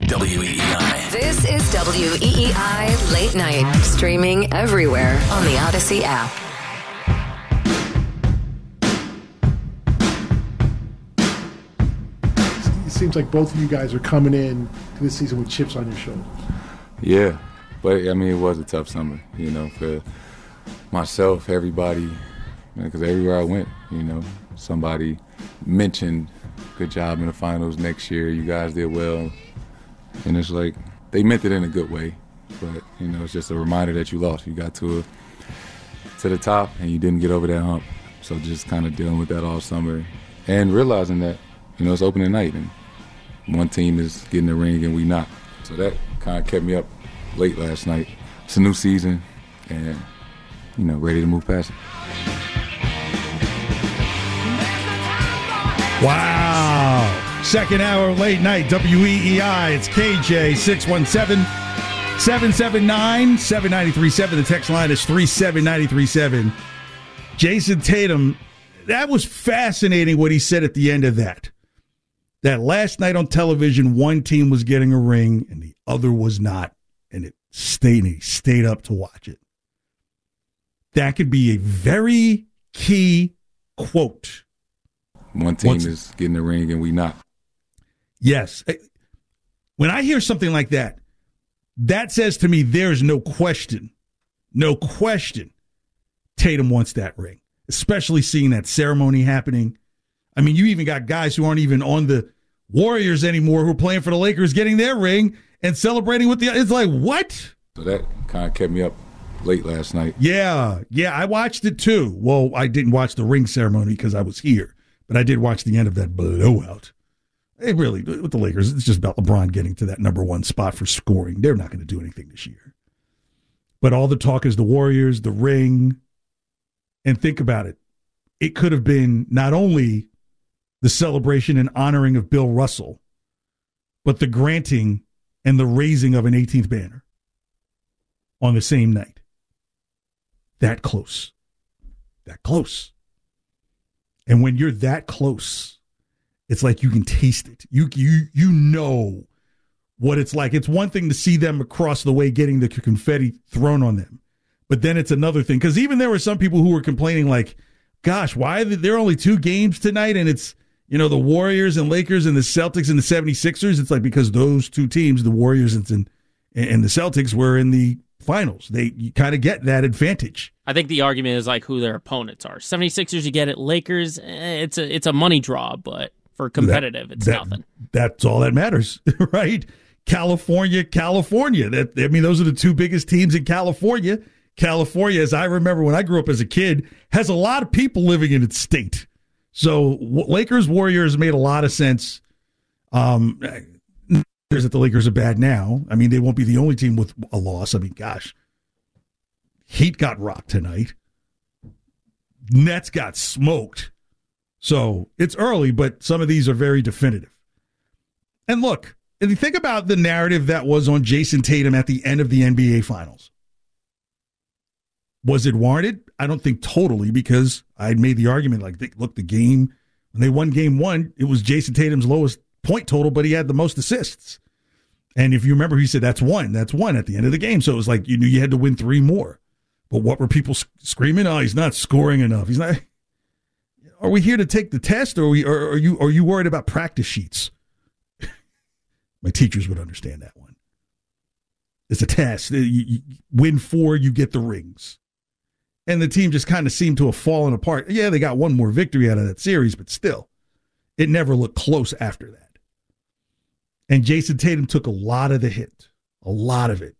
WEEI. This is WEEI Late Night. Streaming everywhere on the Odyssey app. Seems like both of you guys are coming in to this season with chips on your shoulder. Yeah, but I mean, it was a tough summer, you know, for myself, everybody, because everywhere I went, you know, somebody mentioned, good job in the finals next year, you guys did well, and it's like, they meant it in a good way, but, you know, it's just a reminder that you lost. You got to the top, and you didn't get over that hump, so just kind of dealing with that all summer, and realizing that, you know, it's opening night, and one team is getting the ring and we not. So that kind of kept me up late last night. It's a new season and, you know, ready to move past it. Wow. Second hour of Late Night, WEEI. It's KJ, 617-779-7937. The text line is 37937. Jayson Tatum, that was fascinating what he said at the end of that. That last night on television, one team was getting a ring and the other was not, and it stayed. He stayed up to watch it. That could be a very key quote. One team is getting a ring and we not. Yes. When I hear something like that, that says to me there's no question. No question. Tatum wants that ring, especially seeing that ceremony happening. I mean, you even got guys who aren't even on the Warriors anymore who are playing for the Lakers getting their ring and celebrating with the – it's like, what? So that kind of kept me up late last night. Yeah, I watched it too. Well, I didn't watch the ring ceremony because I was here, but I did watch the end of that blowout. It really, with the Lakers, it's just about LeBron getting to that number one spot for scoring. They're not going to do anything this year. But all the talk is the Warriors, the ring, and think about it. It could have been not only – the celebration and honoring of Bill Russell, but the granting and the raising of an 18th banner on the same night. That close. That close. And when you're that close, it's like you can taste it. You know what it's like. It's one thing to see them across the way getting the confetti thrown on them, but then it's another thing. Because even there were some people who were complaining like, gosh, why are there only 2 games tonight and it's, you know, the Warriors and Lakers and the Celtics and the 76ers. It's like because those 2 teams, the Warriors and the Celtics, were in the finals. You kind of get that advantage. I think the argument is like who their opponents are. 76ers, you get it. Lakers, it's a money draw, but for competitive, it's nothing. That's all that matters, right? California. Those are the 2 biggest teams in California. California, as I remember when I grew up as a kid, has a lot of people living in its state. So Lakers, Warriors made a lot of sense. Not that the Lakers are bad now. I mean, they won't be the only team with a loss. I mean, gosh, Heat got rocked tonight. Nets got smoked. So it's early, but some of these are very definitive. And look, if you think about the narrative that was on Jayson Tatum at the end of the NBA Finals, was it warranted? I don't think totally, because I'd made the argument like, look, the game, when they won game 1, it was Jayson Tatum's lowest point total, but he had the most assists. And if you remember, he said, that's one at the end of the game. So it was like, you knew you had to win 3 more. But what were people screaming? Oh, he's not scoring enough. He's not. Are we here to take the test? Or are you worried about practice sheets? My teachers would understand that one. It's a test. You win four, you get the rings. And the team just kind of seemed to have fallen apart. Yeah, they got one more victory out of that series, but still, it never looked close after that. And Jayson Tatum took a lot of the hit, a lot of it.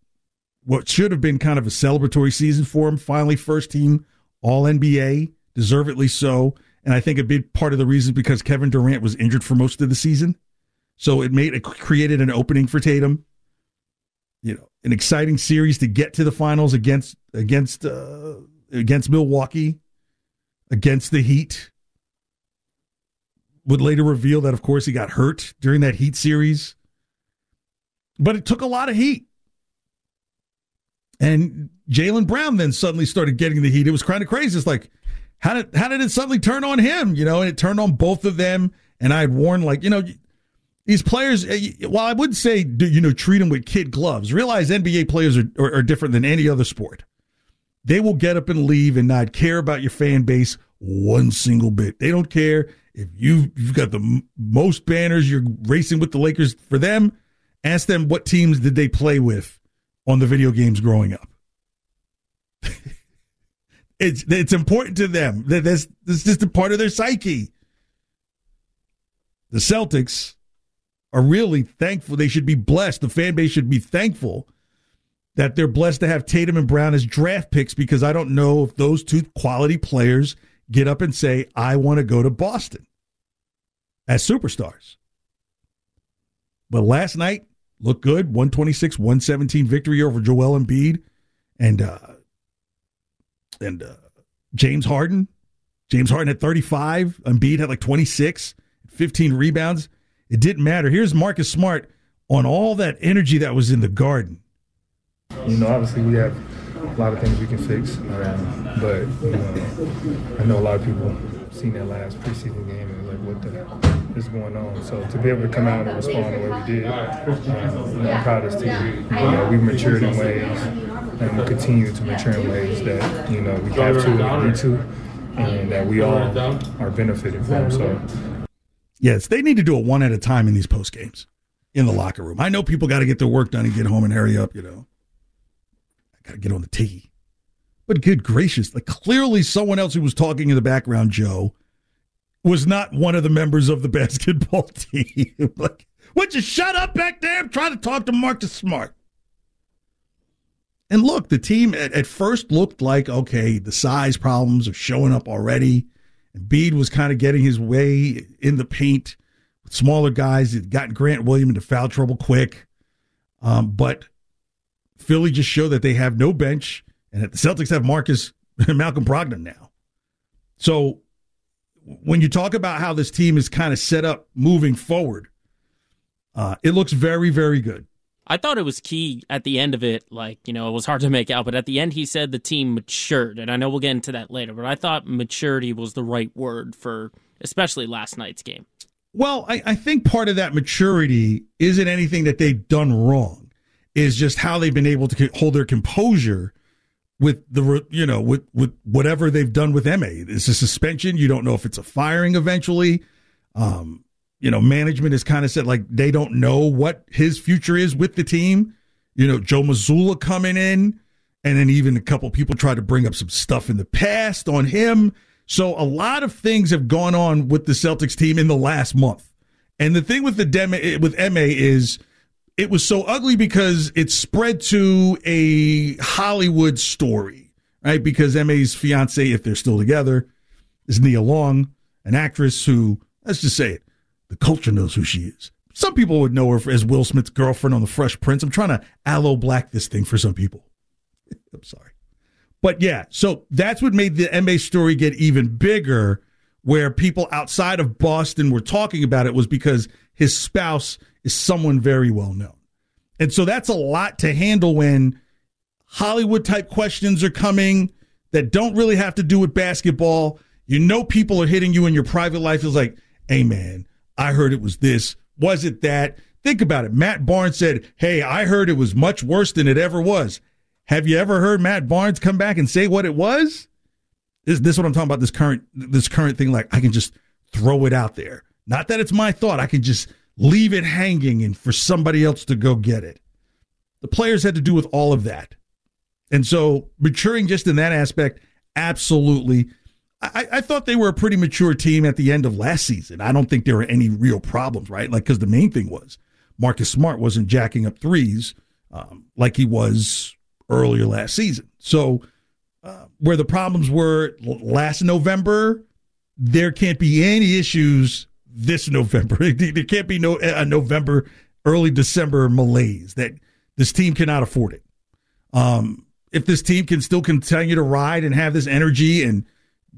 What should have been kind of a celebratory season for him, finally first team All-NBA, deservedly so. And I think a big part of the reason is because Kevin Durant was injured for most of the season. So it created an opening for Tatum. You know, an exciting series to get to the finals against Milwaukee, against the Heat. Would later reveal that, of course, he got hurt during that Heat series. But it took a lot of heat. And Jaylen Brown then suddenly started getting the heat. It was kind of crazy. It's like, how did it suddenly turn on him? You know, and it turned on both of them. And I had warned, like, you know, these players, while I wouldn't say, you know, treat them with kid gloves, realize NBA players are different than any other sport. They will get up and leave and not care about your fan base one single bit. They don't care if you've got the most banners, you're racing with the Lakers for them. Ask them what teams did they play with on the video games growing up. It's important to them. That's just a part of their psyche. The Celtics are really thankful. They should be blessed. The fan base should be thankful that they're blessed to have Tatum and Brown as draft picks, because I don't know if those two quality players get up and say, I want to go to Boston as superstars. But last night looked good, 126-117 victory over Joel Embiid and James Harden. James Harden had 35. Embiid had like 26, 15 rebounds. It didn't matter. Here's Marcus Smart on all that energy that was in the Garden. You know, obviously we have a lot of things we can fix, but you know, I know a lot of people seen that last preseason game and was like, what the heck is going on? So to be able to come out and respond the way we did, I'm proud of this team. You know, we've matured in ways, and we'll continue to mature in ways that, you know, we have to and need to, and that we all are benefiting from. So yes, they need to do it one at a time in these post games in the locker room. I know people got to get their work done and get home and hurry up, you know. Got to get on the tee. But good gracious, like clearly someone else who was talking in the background, Joe, was not one of the members of the basketball team. Like, would you shut up back there? I'm trying to talk to Marcus Smart. And look, the team at first looked like, okay, the size problems are showing up already. Embiid was kind of getting his way in the paint with smaller guys. It got Grant Williams into foul trouble quick. But Philly just showed that they have no bench, and that the Celtics have Malcolm Brogdon now. So when you talk about how this team is kind of set up moving forward, it looks very, very good. I thought it was key at the end of it. Like, you know, it was hard to make out, but at the end he said the team matured, and I know we'll get into that later, but I thought maturity was the right word for especially last night's game. Well, I think part of that maturity isn't anything that they've done wrong. Is just how they've been able to hold their composure with the, you know, with whatever they've done with MA. It's a suspension. You don't know if it's a firing eventually. You know, management has kind of said like they don't know what his future is with the team. You know, Joe Mazzulla coming in, and then even a couple people tried to bring up some stuff in the past on him. So a lot of things have gone on with the Celtics team in the last month. And the thing with MA is, it was so ugly because it spread to a Hollywood story, right? Because MA's fiance, if they're still together, is Nia Long, an actress who, let's just say it, the culture knows who she is. Some people would know her as Will Smith's girlfriend on The Fresh Prince. I'm trying to aloe black this thing for some people. I'm sorry. But yeah, so that's what made the MA story get even bigger, where people outside of Boston were talking about it was because his spouse is someone very well known. And so that's a lot to handle when Hollywood-type questions are coming that don't really have to do with basketball. You know people are hitting you in your private life. It's like, hey, man, I heard it was this. Was it that? Think about it. Matt Barnes said, hey, I heard it was much worse than it ever was. Have you ever heard Matt Barnes come back and say what it was? This is what I'm talking about, this current thing. Like, I can just throw it out there. Not that it's my thought. I can just leave it hanging and for somebody else to go get it. The players had to do with all of that. And so maturing just in that aspect, absolutely. I thought they were a pretty mature team at the end of last season. I don't think there were any real problems, right? Like, because the main thing was Marcus Smart wasn't jacking up threes like he was earlier last season. So where the problems were last November, there can't be any issues this November. There can't be a November, early December malaise. That this team cannot afford it. If this team can still continue to ride and have this energy and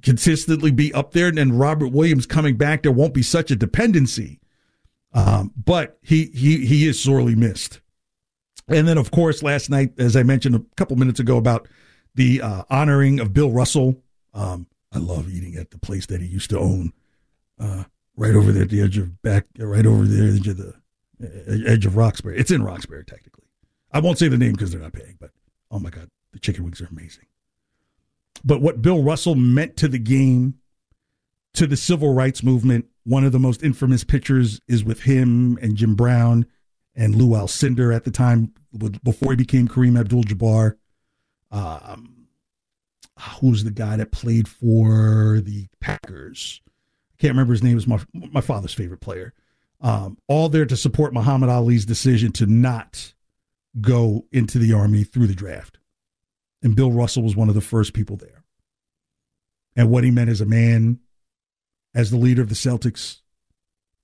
consistently be up there, and then Robert Williams coming back, there won't be such a dependency. But he is sorely missed. And then, of course, last night, as I mentioned a couple minutes ago about the honoring of Bill Russell. I love eating at the place that he used to own, right over there at the edge of Roxbury. It's in Roxbury, technically. I won't say the name because they're not paying, but oh my God, the chicken wings are amazing. But what Bill Russell meant to the game, to the civil rights movement, one of the most infamous pictures is with him and Jim Brown and Lew Alcindor at the time, before he became Kareem Abdul-Jabbar. Who's the guy that played for the Packers? I can't remember his name. It was my father's favorite player. All there to support Muhammad Ali's decision to not go into the Army through the draft. And Bill Russell was one of the first people there. And what he meant as a man, as the leader of the Celtics,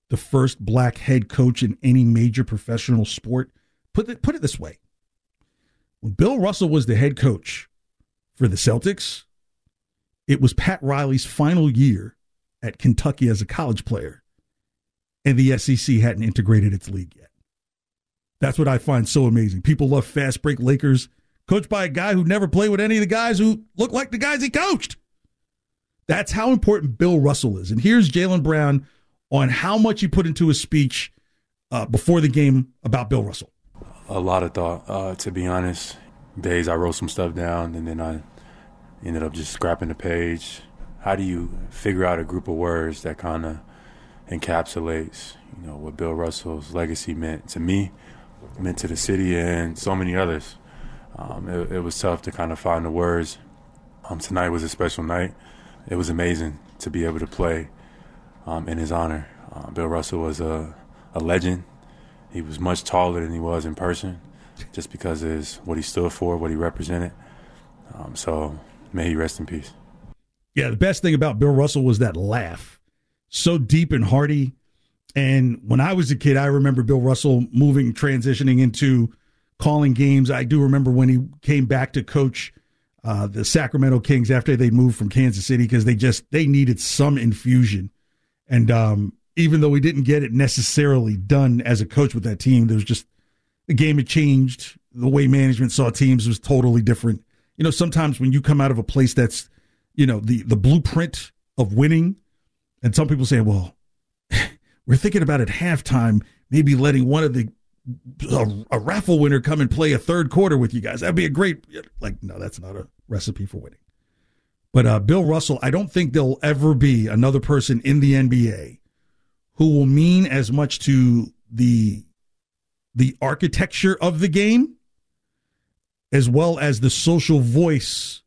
the first black head coach in any major professional sport. Put it this way. When Bill Russell was the head coach for the Celtics, it was Pat Riley's final year at Kentucky as a college player, and the SEC hadn't integrated its league yet. That's what I find so amazing. People love Fast Break Lakers, coached by a guy who never played with any of the guys who look like the guys he coached. That's how important Bill Russell is. And here's Jaylen Brown on how much he put into his speech before the game about Bill Russell. A lot of thought, to be honest. Days I wrote some stuff down, and then I ended up just scrapping the page. How do you figure out a group of words that kind of encapsulates, you know, what Bill Russell's legacy meant to me, meant to the city, and so many others? It was tough to kind of find the words. Tonight was a special night. It was amazing to be able to play in his honor. Bill Russell was a legend. He was much taller than he was in person, just because of what he stood for, what he represented. So may he rest in peace. Yeah, the best thing about Bill Russell was that laugh. So deep and hearty. And when I was a kid, I remember Bill Russell transitioning into calling games. I do remember when he came back to coach the Sacramento Kings after they moved from Kansas City, because they needed some infusion. And even though he didn't get it necessarily done as a coach with that team, there was just the game had changed. The way management saw teams was totally different. You know, sometimes when you come out of a place that's, you know, the blueprint of winning, and some people say, well, we're thinking about at halftime maybe letting one of the a raffle winner come and play a third quarter with you guys. That'd be a great, like, no, that's not a recipe for winning. But Bill Russell, I don't think there'll ever be another person in the NBA who will mean as much to the architecture of the game as well as the social voice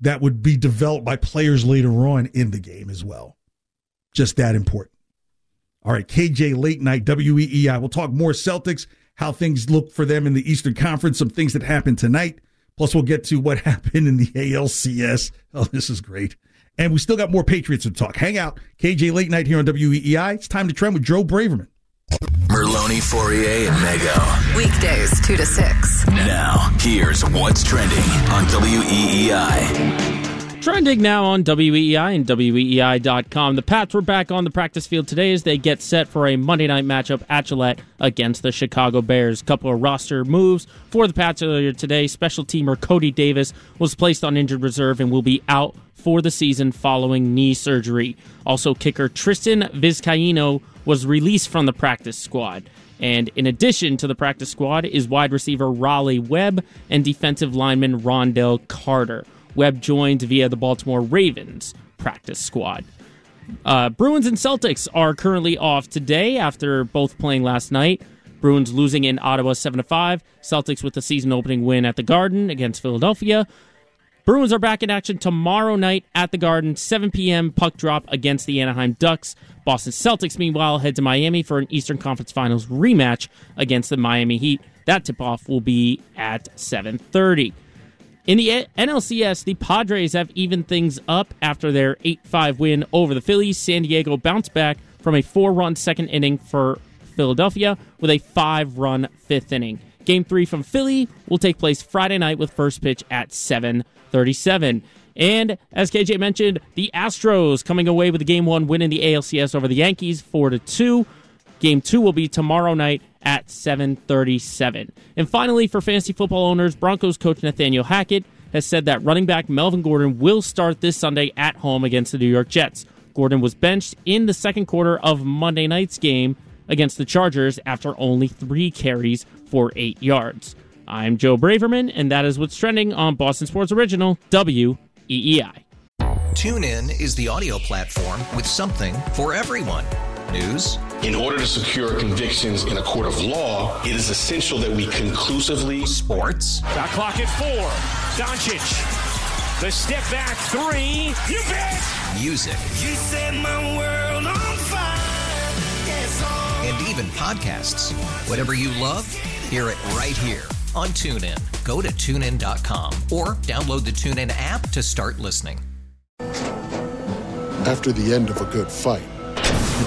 that would be developed by players later on in the game as well. Just that important. All right, KJ Late Night, WEEI. We'll talk more Celtics, how things look for them in the Eastern Conference, some things that happened tonight. Plus, we'll get to what happened in the ALCS. Oh, this is great. And we still got more Patriots to talk. Hang out. KJ Late Night here on WEEI. It's time to trend with Joe Braverman. Merlone, Fourier, and Mego. Weekdays, 2 to 6. Now, here's what's trending on WEEI. Trending now on WEEI and WEEI.com. The Pats were back on the practice field today as they get set for a Monday night matchup at Gillette against the Chicago Bears. A couple of roster moves for the Pats earlier today. Special teamer Cody Davis was placed on injured reserve and will be out for the season following knee surgery. Also, kicker Tristan Vizcaino was released from the practice squad. And in addition to the practice squad is wide receiver Raleigh Webb and defensive lineman Rondell Carter. Webb joined via the Baltimore Ravens practice squad. Bruins and Celtics are currently off today after both playing last night. Bruins losing in Ottawa 7-5. Celtics with the season-opening win at the Garden against Philadelphia. Bruins are back in action tomorrow night at the Garden, 7 p.m. puck drop against the Anaheim Ducks. Boston Celtics, meanwhile, head to Miami for an Eastern Conference Finals rematch against the Miami Heat. That tip-off will be at 7:30. In the NLCS, the Padres have evened things up after their 8-5 win over the Phillies. San Diego bounced back from a 4-run second inning for Philadelphia with a 5-run fifth inning. Game 3 from Philly will take place Friday night with first pitch at 7:37. And as KJ mentioned, the Astros coming away with the Game 1 win in the ALCS over the Yankees 4-2. Game 2 will be tomorrow night at 7:37. And finally, for fantasy football owners, Broncos coach Nathaniel Hackett has said that running back Melvin Gordon will start this Sunday at home against the New York Jets. Gordon was benched in the second quarter of Monday night's game against the Chargers after only 3 carries for 8 yards. I'm Joe Braverman, and that is what's trending on Boston Sports Original WEEI. TuneIn is the audio platform with something for everyone. News. In order to secure convictions in a court of law, it is essential that we conclusively. Sports. Got clock at 4. Doncic. The step back 3. You bet. Music. You set my world on fire. Yes, and even podcasts. Whatever you love, hear it right here on TuneIn. Go to TuneIn.com or download the TuneIn app to start listening. After the end of a good fight, you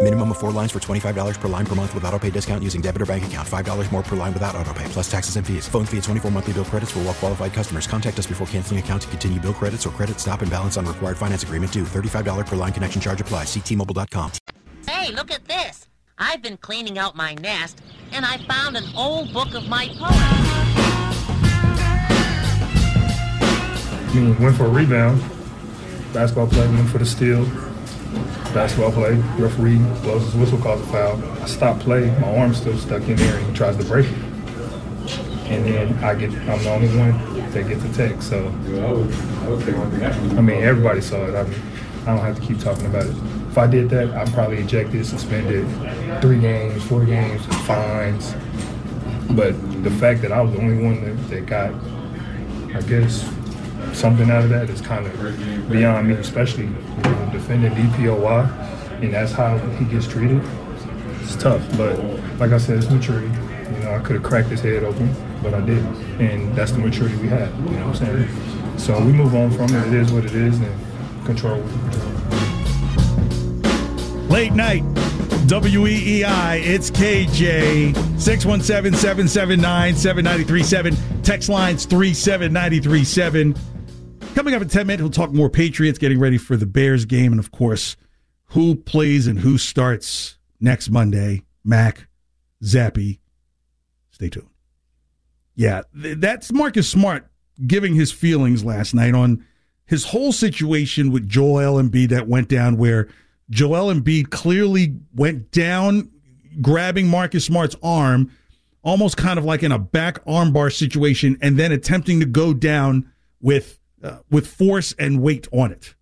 Minimum of 4 lines for $25 per line per month with autopay discount using debit or bank account. $5 more per line without autopay, plus taxes and fees. Phone fee at 24 monthly bill credits for well qualified customers. Contact us before canceling account to continue bill credits or credit stop and balance on required finance agreement due. $35 per line connection charge applies. See T-Mobile.com. Hey, look at this. I've been cleaning out my nest, and I found an old book of my poems. You went for a rebound. Basketball play, went for the steal. Basketball play, referee blows his whistle, calls a foul. I stop play, my arm's still stuck in there, and he tries to break it. And then I'm the only one that gets a tech, so. I mean, everybody saw it. I don't have to keep talking about it. If I did that, I'm probably ejected, suspended, 3 games, 4 games, fines. But the fact that I was the only one that got, I guess, something out of that is kind of beyond me, especially defending DPOY, and that's how he gets treated. It's tough, but like I said, it's maturity. You know, I could have cracked his head open, but I didn't, and that's the maturity we had. You know what I'm saying? So we move on from it. It is what it is, and control what we do. Late night, WEEI. It's KJ 617-779-7937. Text lines 37937. Coming up in 10 minutes, we'll talk more Patriots, getting ready for the Bears game, and, of course, who plays and who starts next Monday. Mac Zappe. Stay tuned. Yeah, that's Marcus Smart giving his feelings last night on his whole situation with Joel Embiid that went down, where Joel Embiid clearly went down, grabbing Marcus Smart's arm, almost kind of like in a back armbar situation, and then attempting to go down with force and weight on it.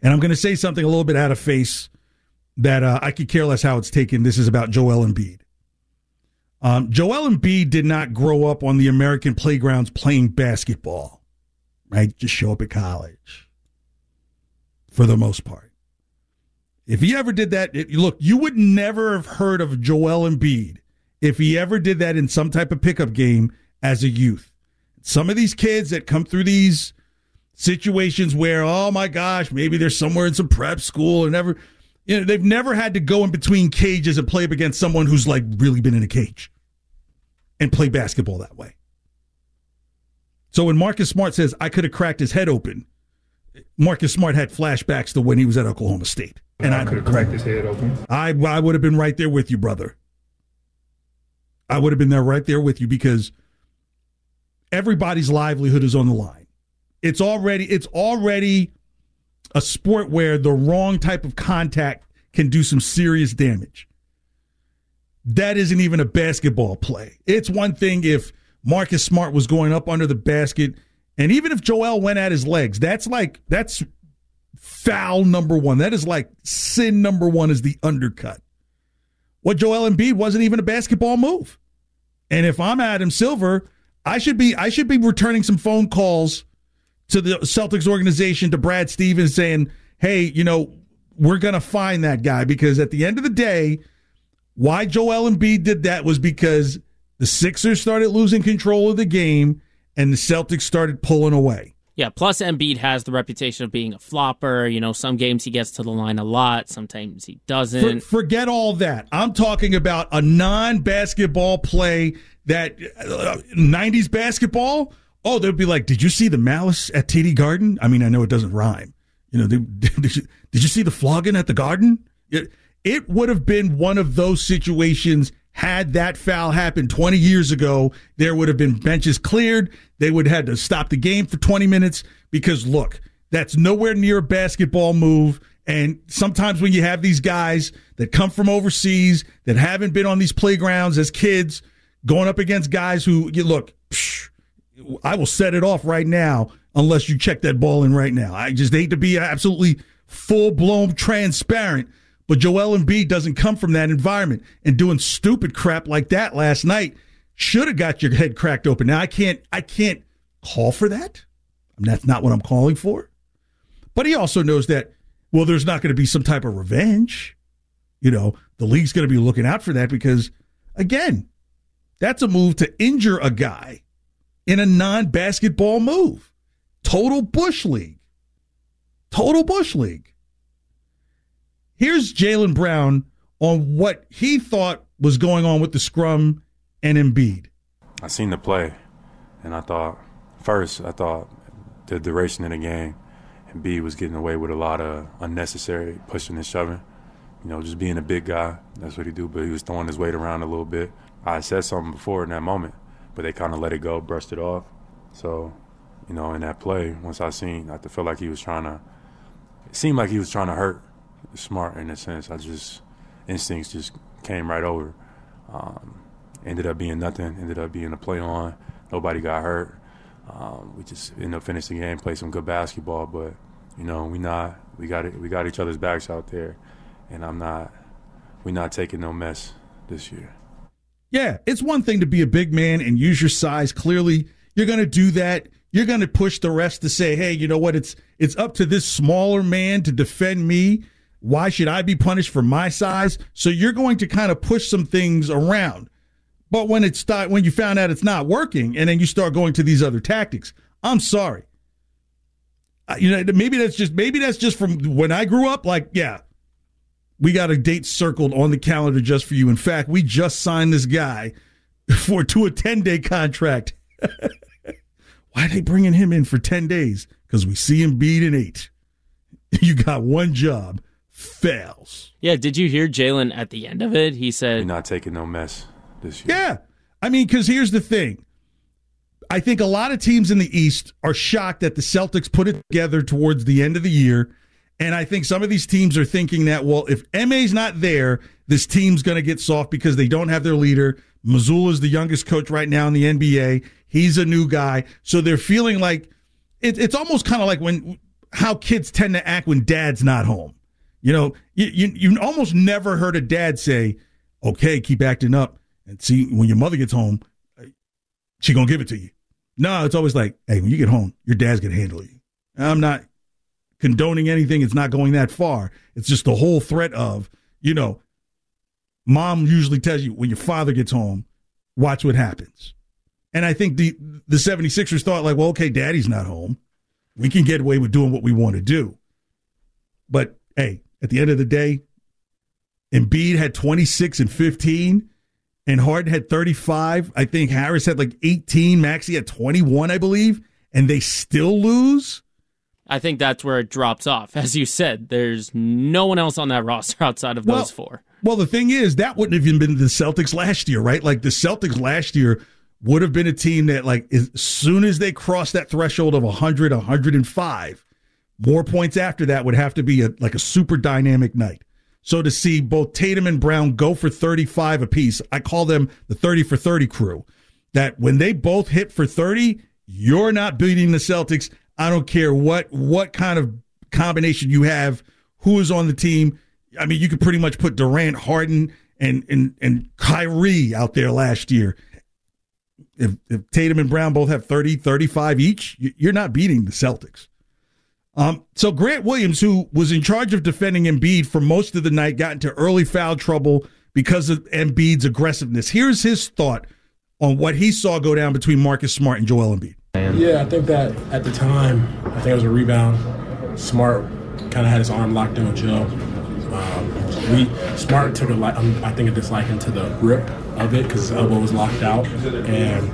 And I'm going to say something a little bit out of face that I could care less how it's taken. This is about Joel Embiid. Joel Embiid did not grow up on the American playgrounds playing basketball, right? Just show up at college for the most part. If he ever did that, look, you would never have heard of Joel Embiid if he ever did that in some type of pickup game as a youth. Some of these kids that come through these situations where, oh my gosh, maybe they're somewhere in some prep school or never. You know, they've never had to go in between cages and play up against someone who's like really been in a cage and play basketball that way. So when Marcus Smart says, I could have cracked his head open, Marcus Smart had flashbacks to when he was at Oklahoma State. And I could have cracked his head open. I would have been right there with you, brother. I would have been there right there with you because everybody's livelihood is on the line. It's already a sport where the wrong type of contact can do some serious damage. That isn't even a basketball play. It's one thing if Marcus Smart was going up under the basket, and even if Joel went at his legs, that's foul number one. That is like sin number one is the undercut. What Joel Embiid wasn't even a basketball move. And if I'm Adam Silver, I should be returning some phone calls to the Celtics organization, to Brad Stevens, saying, hey, you know, we're going to find that guy, because at the end of the day, why Joel Embiid did that was because the Sixers started losing control of the game and the Celtics started pulling away. Yeah, plus Embiid has the reputation of being a flopper. You know, some games he gets to the line a lot, sometimes he doesn't. Forget all that. I'm talking about a non-basketball play that 90s basketball, oh, they'd be like, did you see the malice at TD Garden? I mean, I know it doesn't rhyme. You know, did you see the flogging at the Garden? It would have been one of those situations. Had that foul happened 20 years ago, there would have been benches cleared. They would have had to stop the game for 20 minutes because, look, that's nowhere near a basketball move. And sometimes when you have these guys that come from overseas that haven't been on these playgrounds as kids going up against guys who, you look, I will set it off right now unless you check that ball in right now. I just hate to be absolutely full-blown transparent. But Joel Embiid doesn't come from that environment. And doing stupid crap like that last night should have got your head cracked open. Now, I can't call for that. I mean, that's not what I'm calling for. But he also knows that, well, there's not going to be some type of revenge. You know, the league's going to be looking out for that because, again, that's a move to injure a guy in a non-basketball move. Total Bush League. Here's Jaylen Brown on what he thought was going on with the scrum and Embiid. I seen the play, and I thought the duration of the game, Embiid was getting away with a lot of unnecessary pushing and shoving. You know, just being a big guy, that's what he do, but he was throwing his weight around a little bit. I said something before in that moment, but they kind of let it go, brushed it off. So, you know, in that play, once I felt like it seemed like he was trying to hurt Smart in a sense. Instincts just came right over. Ended up being nothing. Ended up being a play on. Nobody got hurt. We just ended up finishing the game, played some good basketball, but, you know, we got each other's backs out there, and we're not taking no mess this year. Yeah, it's one thing to be a big man and use your size. Clearly, you're going to do that. You're going to push the refs to say, hey, you know what, it's up to this smaller man to defend me. Why should I be punished for my size? So you're going to kind of push some things around. But when you found out it's not working, and then you start going to these other tactics, I'm sorry. You know, maybe that's just from when I grew up. Like, yeah, we got a date circled on the calendar just for you. In fact, we just signed this guy to a 10-day contract. Why are they bringing him in for 10 days? Because we see him beat in 8. You got one job. Fails. Yeah, did you hear Jaylen at the end of it? He said, "You're not taking no mess this year." Yeah, I mean, because here's the thing. I think a lot of teams in the East are shocked that the Celtics put it together towards the end of the year, and I think some of these teams are thinking that, well, if MA's not there, this team's going to get soft because they don't have their leader. Mazzulla's the youngest coach right now in the NBA. He's a new guy, so they're feeling like it's almost kind of like how kids tend to act when dad's not home. You know, you almost never heard a dad say, okay, keep acting up and see when your mother gets home, she going to give it to you. No, it's always like, hey, when you get home, your dad's going to handle you. I'm not condoning anything. It's not going that far. It's just the whole threat of, you know, mom usually tells you when your father gets home, watch what happens. And I think the 76ers thought like, well, okay, daddy's not home. We can get away with doing what we want to do. But, hey, at the end of the day, Embiid had 26 and 15, and Harden had 35. I think Harris had like 18. Maxey had 21, I believe, and they still lose? I think that's where it drops off. As you said, there's no one else on that roster outside of those four. Well, the thing is, that wouldn't have even been the Celtics last year, right? Like, the Celtics last year would have been a team that, like, as soon as they crossed that threshold of 100, 105, more points after that would have to be a super dynamic night. So to see both Tatum and Brown go for 35 apiece, I call them the 30 for 30 crew, that when they both hit for 30, you're not beating the Celtics. I don't care what kind of combination you have, who is on the team. I mean, you could pretty much put Durant, Harden, and Kyrie out there last year. If Tatum and Brown both have 30, 35 each, you're not beating the Celtics. So Grant Williams, who was in charge of defending Embiid for most of the night, got into early foul trouble because of Embiid's aggressiveness. Here's his thought on what he saw go down between Marcus Smart and Joel Embiid. Yeah, I think that at the time, it was a rebound. Smart kind of had his arm locked in with Joe. Smart took a disliking to the grip of it because his elbow was locked out, and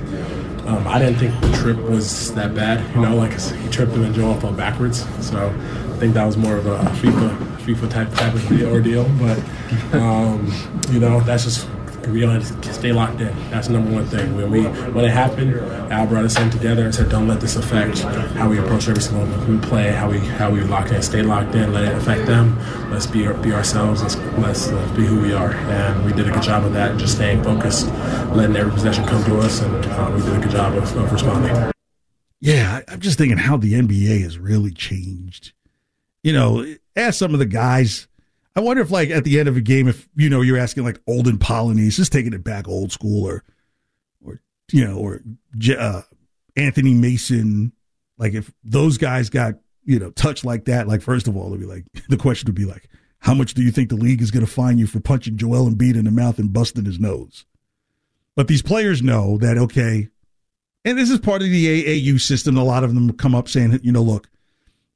I didn't think the trip was that bad. He tripped him and Joel fell backwards, so I think that was more of a FIFA type of ordeal. But that's just real. Stay locked in. That's the number one thing. When it happened, Al brought us in together and said, "Don't let this affect how we approach every single moment we play. How we lock in. Stay locked in. Let it affect them. Let's be ourselves. Let's be who we are." And we did a good job of that. Just staying focused, letting every possession come to us, and we did a good job of responding. Yeah, I'm just thinking how the NBA has really changed. Ask some of the guys. I wonder if, at the end of a game, if, you're asking, Olden Polynice, just taking it back old school, or Anthony Mason, if those guys got, touched like that, first of all, it'd be the question would be, how much do you think the league is going to fine you for punching Joel Embiid in the mouth and busting his nose? But these players know that, okay, and this is part of the AAU system. A lot of them come up saying, look,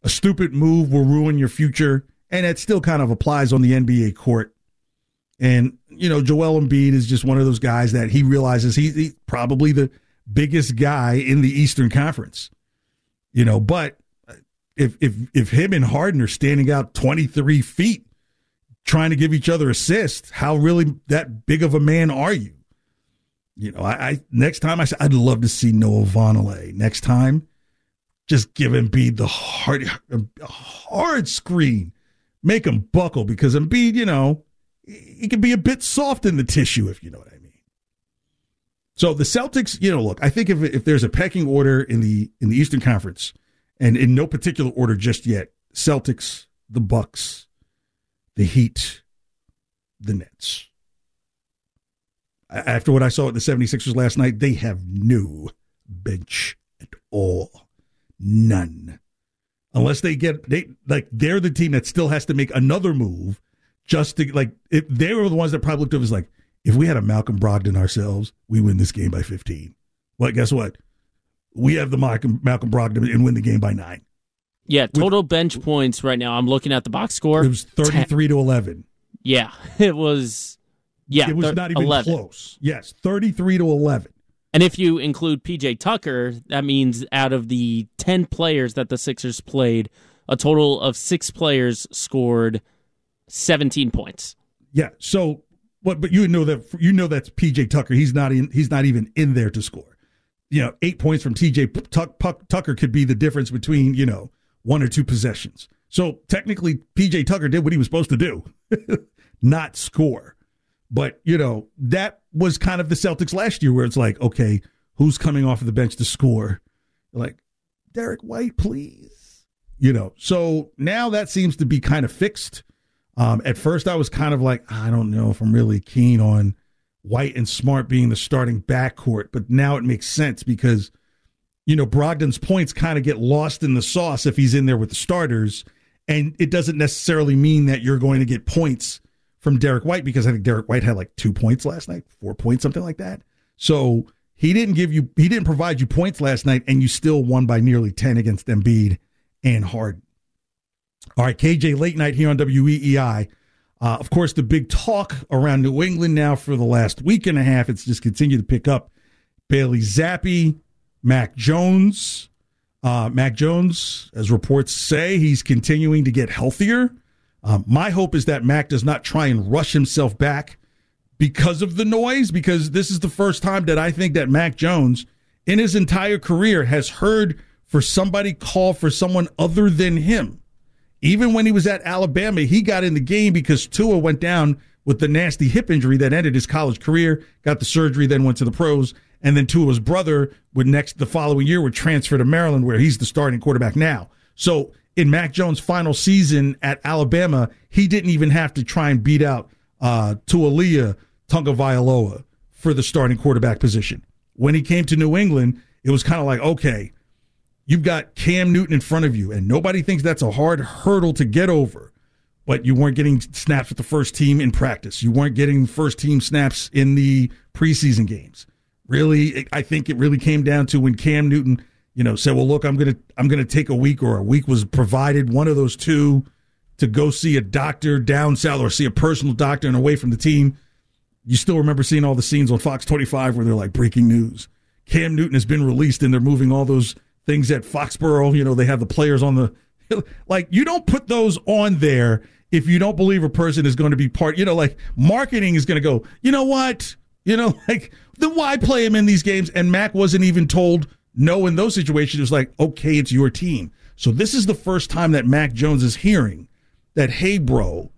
a stupid move will ruin your future. And it still kind of applies on the NBA court. And, Joel Embiid is just one of those guys that he realizes he's probably the biggest guy in the Eastern Conference. But if him and Harden are standing out 23 feet trying to give each other assists, how really that big of a man are you? I next time I'd love to see Noah Vonleh. Next time, just give Embiid the hard screen. Make him buckle, because Embiid, he can be a bit soft in the tissue, if you know what I mean. So the Celtics, look, I think if there's a pecking order in the Eastern Conference, and in no particular order just yet, Celtics, the Bucks, the Heat, the Nets. After what I saw at the 76ers last night, they have no bench at all. None. Unless they're the team that still has to make another move, just to if they were the ones that probably looked at it as if we had a Malcolm Brogdon ourselves, we win this game by 15. Well, guess what? We have the Malcolm Brogdon and win the game by 9. Yeah, total bench points right now. I'm looking at the box score. It was 33 to 11. Yeah, it was. Yeah, it was not even 11. Close. Yes, 33 to 11. And if you include PJ Tucker, that means out of the 10 players that the Sixers played, a total of 6 players scored 17 points. Yeah. So, but that's PJ Tucker. He's not even in there to score. 8 points from TJ Tucker could be the difference between one or two possessions. So technically, PJ Tucker did what he was supposed to do, not score. But, that was kind of the Celtics last year, where it's okay, who's coming off of the bench to score? Derek White, please. So now that seems to be kind of fixed. At first, I was kind of I don't know if I'm really keen on White and Smart being the starting backcourt. But now it makes sense because, Brogdon's points kind of get lost in the sauce if he's in there with the starters. And it doesn't necessarily mean that you're going to get points from Derek White, because I think Derek White had 2 points last night, 4 points, something like that. So he didn't provide you points last night, and you still won by nearly 10 against Embiid and Harden. All right, KJ late night here on WEEI. Of course, the big talk around New England now for the last week and a half, it's just continued to pick up. Bailey Zappe, Mac Jones. Mac Jones, as reports say, he's continuing to get healthier. My hope is that Mac does not try and rush himself back because of the noise, because this is the first time that I think that Mac Jones in his entire career has heard for somebody call for someone other than him. Even when he was at Alabama, he got in the game because Tua went down with the nasty hip injury that ended his college career, got the surgery, then went to the pros, and then Tua's brother the following year would transfer to Maryland, where he's the starting quarterback now. So in Mac Jones' final season at Alabama, he didn't even have to try and beat out Tua Tagovailoa for the starting quarterback position. When he came to New England, it was kind of like, okay, you've got Cam Newton in front of you, and nobody thinks that's a hard hurdle to get over, but you weren't getting snaps with the first team in practice. You weren't getting first-team snaps in the preseason games. Really, I think it really came down to when Cam Newton said, well, look, I'm gonna take a week, or a week was provided, one of those two, to go see a doctor down south or see a personal doctor and away from the team. You still remember seeing all the scenes on Fox 25 where they're like, breaking news, Cam Newton has been released, and they're moving all those things at Foxborough. They have the players on the – like, you don't put those on there if you don't believe a person is going to be part – marketing is going to go, you know what? Then why play him in these games? And Mac wasn't even told – no, in those situations, it was like, okay, it's your team. So this is the first time that Mac Jones is hearing that, hey, bro,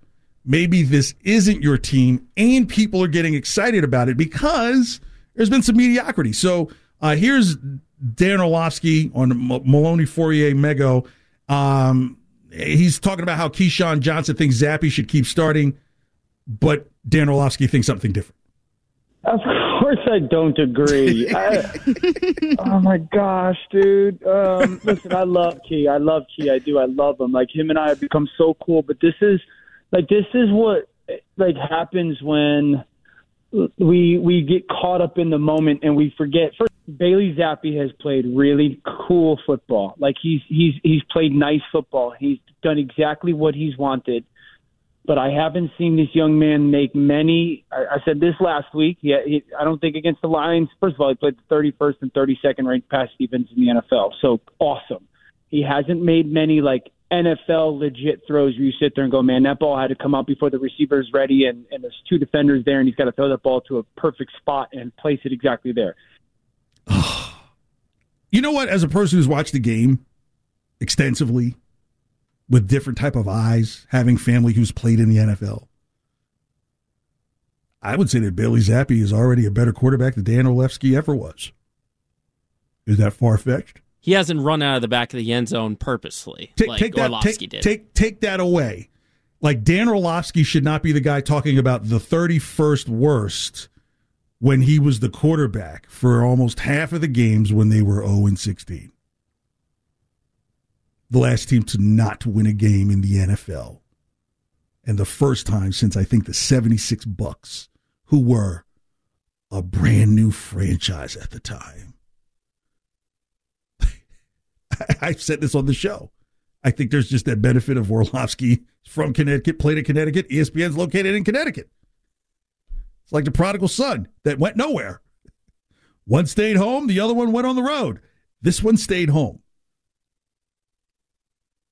maybe this isn't your team, and people are getting excited about it because there's been some mediocrity. So here's Dan Orlovsky on Maloney Fourier Mego. He's talking about how Keyshawn Johnson thinks Zappe should keep starting, but Dan Orlovsky thinks something different. Of course I don't agree. Oh, my gosh, dude. Listen, I love Key. I do. I love him. Like, him and I have become so cool. But this is what, happens when we get caught up in the moment and we forget. First, Bailey Zappe has played really cool football. He's played nice football. He's done exactly what he's wanted. But I haven't seen this young man make many. I said this last week. I don't think against the Lions. First of all, he played the 31st and 32nd ranked pass defense in the NFL. So awesome. He hasn't made many NFL legit throws where you sit there and go, man, that ball had to come out before the receiver's ready and there's two defenders there and he's got to throw that ball to a perfect spot and place it exactly there. You know what? As a person who's watched the game extensively, with different type of eyes, having family who's played in the NFL, I would say that Bailey Zappe is already a better quarterback than Dan Orlovsky ever was. Is that far-fetched? He hasn't run out of the back of the end zone purposely Orlovsky did. Take that away. Dan Orlovsky should not be the guy talking about the 31st worst when he was the quarterback for almost half of the games when they were 0-16. The last team to not win a game in the NFL. And the first time since, I think, the 76 Bucks, who were a brand new franchise at the time. I've said this on the show. I think there's just that benefit of Orlovsky from Connecticut, played in Connecticut. ESPN's located in Connecticut. It's like the prodigal son that went nowhere. One stayed home. The other one went on the road. This one stayed home.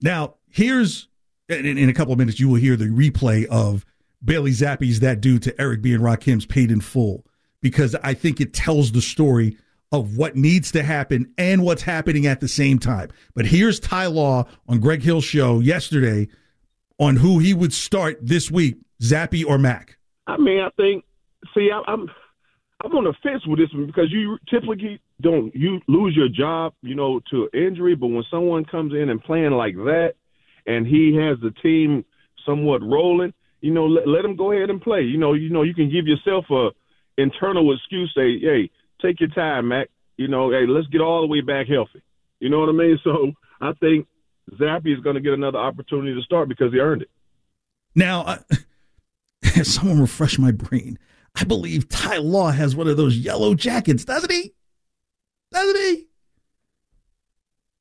Now, here's, in a couple of minutes, you will hear the replay of Bailey Zappe's "That Dude" to Eric B. and Rakim's "Paid in Full," because I think it tells the story of what needs to happen and what's happening at the same time. But here's Ty Law on Greg Hill's show yesterday on who he would start this week, Zappe or Mac. I'm on the fence with this one because you typically you lose your job, to injury. But when someone comes in and playing like that and he has the team somewhat rolling, let him go ahead and play. You can give yourself a internal excuse, say, hey, take your time, Mac. Hey, let's get all the way back healthy. You know what I mean? So I think Zappe is going to get another opportunity to start because he earned it. Now, someone refresh my brain. I believe Ty Law has one of those yellow jackets, doesn't he?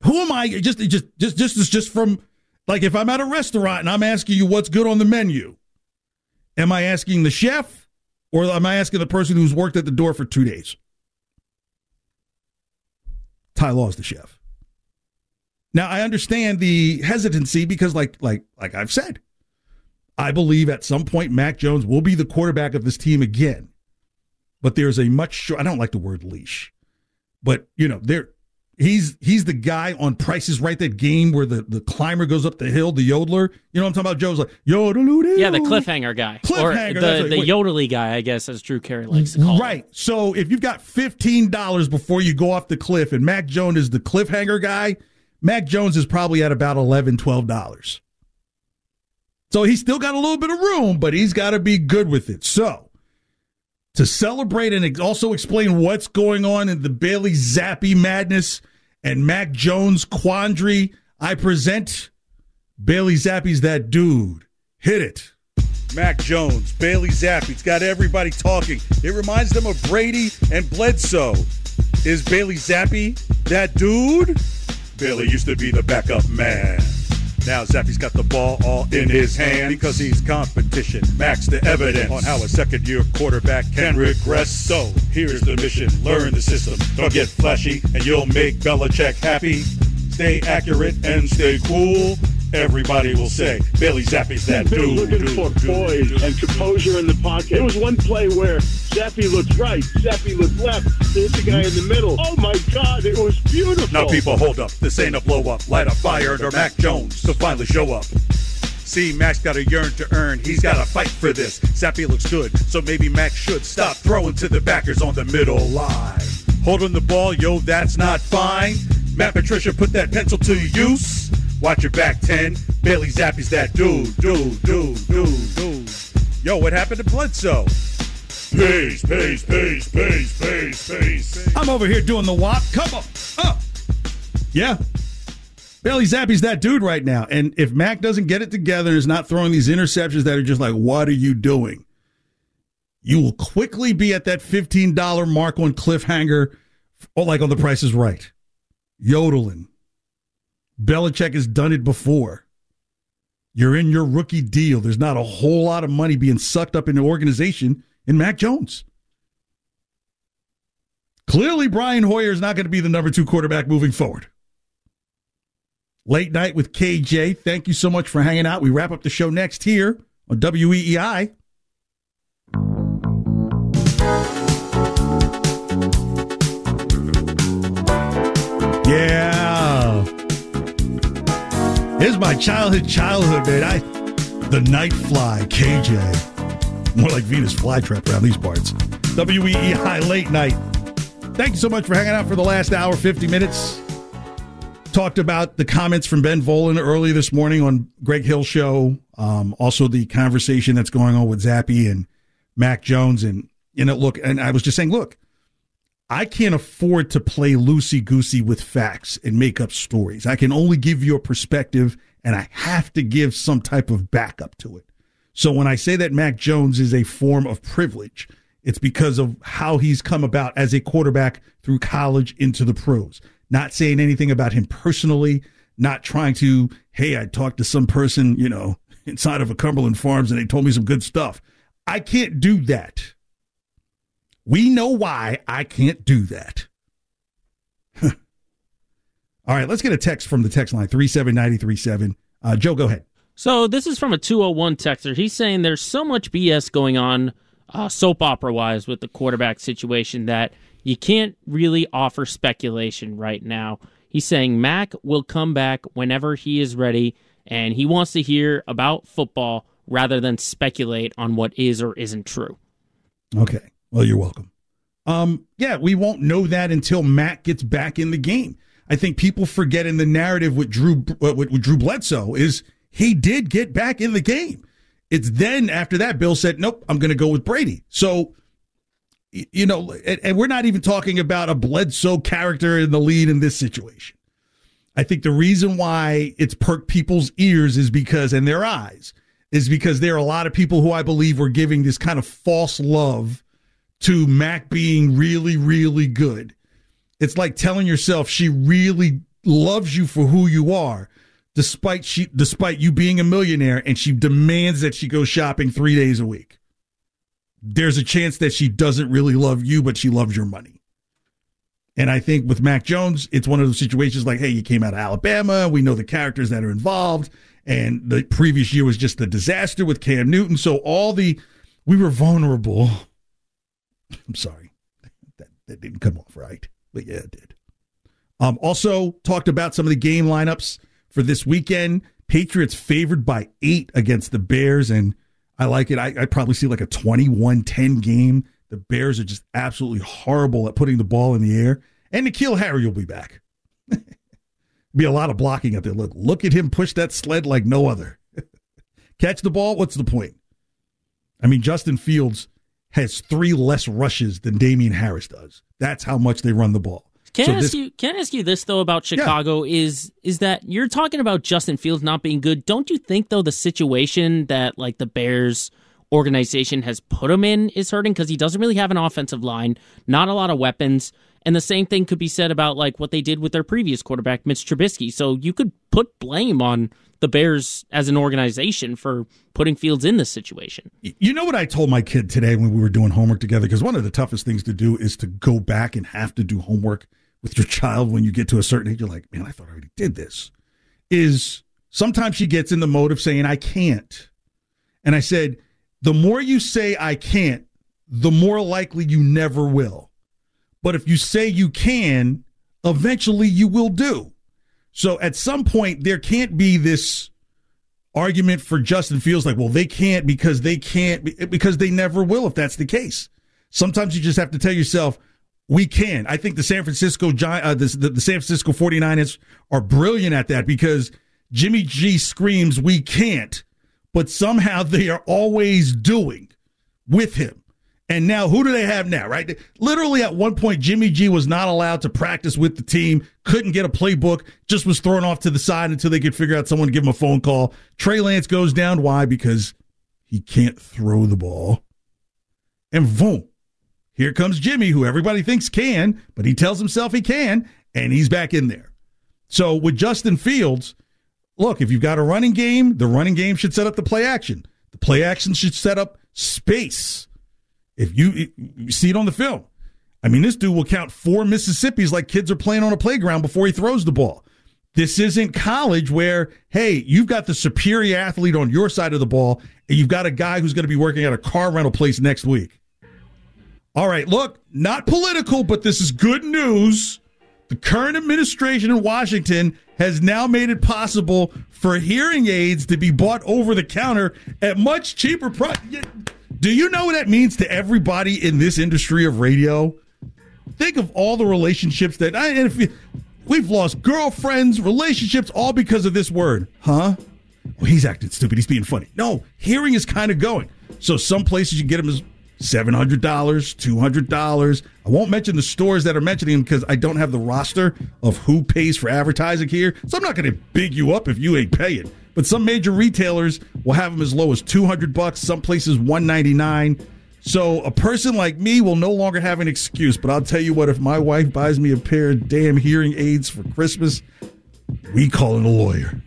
Who am I? Just from, if I'm at a restaurant and I'm asking you what's good on the menu, Am I asking the chef, or am I asking the person who's worked at the door for 2 days? Ty Law is the chef. Now, I understand the hesitancy because, like I've said, I believe at some point Mac Jones will be the quarterback of this team again. But there's a much short, I don't like the word leash, but you know, there he's the guy on Price is Right, that game where the climber goes up the hill, the yodeler. You know what I'm talking about? Joe's like, yodeloo. Yeah, the cliffhanger guy. Cliffhanger. Or the yodely guy, I guess, as Drew Carey likes to call him. So if you've got $15 before you go off the cliff and Mac Jones is the cliffhanger guy, Mac Jones is probably at about $11, $12. So he's still got a little bit of room, but he's got to be good with it. So to celebrate and also explain what's going on in the Bailey Zappe madness and Mac Jones quandary, I present Bailey Zappe's That Dude. Hit it. Mac Jones, Bailey Zappe. It's got everybody talking. It reminds them of Brady and Bledsoe. Is Bailey Zappe that dude? Bailey used to be the backup man. Now Zappe's got the ball all in his hand because he's competition. Max the evidence on how a second-year quarterback can regress. So here's the mission. Learn the system. Don't get flashy, and you'll make Belichick happy. Stay accurate and stay cool. Everybody will say, Bailey Zappe's that dude. Been looking for poise and composure in the pocket. There was one play where Zappe looked right, Zappe looked left. There's the guy in the middle. Oh, my God, it was beautiful. Now, people, hold up. This ain't a blow-up. Light a fire under Mac Jones to finally show up. See, Mac's got a yearn to earn. He's got to fight for this. Zappe looks good, so maybe Mac should stop throwing to the backers on the middle line. Holding the ball, yo, that's not fine. Matt Patricia, put that pencil to use. Watch your back, 10. Bailey Zappe's that dude, dude. Yo, what happened to Bledsoe? Pace. I'm over here doing the WAP. Come on. Oh. Yeah. Bailey Zappe's that dude right now. And if Mac doesn't get it together and is not throwing these interceptions that are just like, what are you doing? You will quickly be at that $15 mark on cliffhanger, or like on The Price is Right. Yodeling. Belichick has done it before. You're in your rookie deal. There's not a whole lot of money being sucked up in the organization in Mac Jones. Clearly, Brian Hoyer is not going to be the number two quarterback moving forward. Late Night with KJ. Thank you so much for hanging out. We wrap up the show next here on WEEI. Yeah. Here's my childhood, man. The Night Fly, KJ. More like Venus flytrap around these parts. WEEI Late Night. Thank you so much for hanging out for the last hour, 50 minutes. Talked about the comments from Ben Volen early this morning on Greg Hill's show. Also the conversation that's going on with Zappe and Mac Jones. And I was just saying, look, I can't afford to play loosey-goosey with facts and make up stories. I can only give you a perspective, and I have to give some type of backup to it. So when I say that Mac Jones is a form of privilege, it's because of how he's come about as a quarterback through college into the pros. Not saying anything about him personally, not trying to, hey, I talked to some person, you know, inside of a Cumberland Farms, and they told me some good stuff. I can't do that. We know why I can't do that. All right, let's get a text from the text line, 37937. Joe, go ahead. So this is from a 201 texter. He's saying there's so much BS going on soap opera-wise with the quarterback situation that you can't really offer speculation right now. He's saying Mac will come back whenever he is ready, and he wants to hear about football rather than speculate on what is or isn't true. Okay. Well, you're welcome. Yeah, we won't know that until Mac gets back in the game. I think people forget in the narrative with Drew Bledsoe is he did get back in the game. It's then after that, Bill said, nope, I'm going to go with Brady. So, you know, and we're not even talking about a Bledsoe character in the lead in this situation. I think the reason why it's perked people's ears is because, and their eyes, is because there are a lot of people who I believe were giving this kind of false love to Mac being really, really good. It's like telling yourself she really loves you for who you are despite you being a millionaire, and she demands that she go shopping 3 days a week. There's a chance that she doesn't really love you, but she loves your money. And I think with Mac Jones, it's one of those situations like, hey, you came out of Alabama. We know the characters that are involved. And the previous year was just a disaster with Cam Newton. So we were vulnerable. I'm sorry. That didn't come off right. But yeah, it did. Also talked about some of the game lineups for this weekend. Patriots favored by 8 against the Bears. And I like it. I probably see like a 21-10 game. The Bears are just absolutely horrible at putting the ball in the air. And N'Keal Harry will be back. Be a lot of blocking out there. Look at him push that sled like no other. Catch the ball, what's the point? I mean, Justin Fields has 3 less rushes than Damian Harris does. That's how much they run the ball. Can I ask you this, though, about Chicago? Yeah. Is that you're talking about Justin Fields not being good. Don't you think, though, the situation that like the Bears organization has put him in is hurting because he doesn't really have an offensive line, not a lot of weapons, and the same thing could be said about like what they did with their previous quarterback, Mitch Trubisky. So you could put blame on the Bears as an organization for putting Fields in this situation. You know what I told my kid today when we were doing homework together? Because one of the toughest things to do is to go back and have to do homework with your child when you get to a certain age. You're like, man, I thought I already did this. Is sometimes she gets in the mode of saying, I can't. And I said, the more you say I can't, the more likely you never will. But if you say you can, eventually you will do. So at some point, there can't be this argument for Justin Fields like, well, they can't because they never will if that's the case. Sometimes you just have to tell yourself, we can. I think the San Francisco 49ers are brilliant at that because Jimmy G screams, we can't, but somehow they are always doing with him. And now, who do they have now, right? Literally, at one point, Jimmy G was not allowed to practice with the team, couldn't get a playbook, just was thrown off to the side until they could figure out someone to give him a phone call. Trey Lance goes down. Why? Because he can't throw the ball. And boom, here comes Jimmy, who everybody thinks can, but he tells himself he can, and he's back in there. So with Justin Fields, look, if you've got a running game, the running game should set up the play action. The play action should set up space. If you see it on the film, I mean, this dude will count 4 Mississippis like kids are playing on a playground before he throws the ball. This isn't college where, hey, you've got the superior athlete on your side of the ball, and you've got a guy who's going to be working at a car rental place next week. All right, look, not political, but this is good news. The current administration in Washington has now made it possible for hearing aids to be bought over the counter at much cheaper price. Do you know what that means to everybody in this industry of radio? Think of all the relationships we've lost girlfriends, relationships, all because of this word. Huh? Well, he's acting stupid. He's being funny. No, hearing is kind of going. So some places you can get them as $700, $200. I won't mention the stores that are mentioning them because I don't have the roster of who pays for advertising here. So I'm not going to big you up if you ain't paying. But some major retailers will have them as low as $200, some places $199. So a person like me will no longer have an excuse. But I'll tell you what, if my wife buys me a pair of damn hearing aids for Christmas, we call in a lawyer.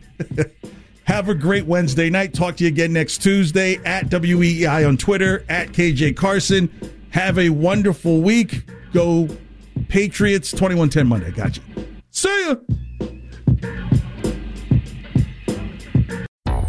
Have a great Wednesday night. Talk to you again next Tuesday at WEEI on Twitter, at KJ Carson. Have a wonderful week. Go Patriots, 21-10 Monday. Gotcha. See ya.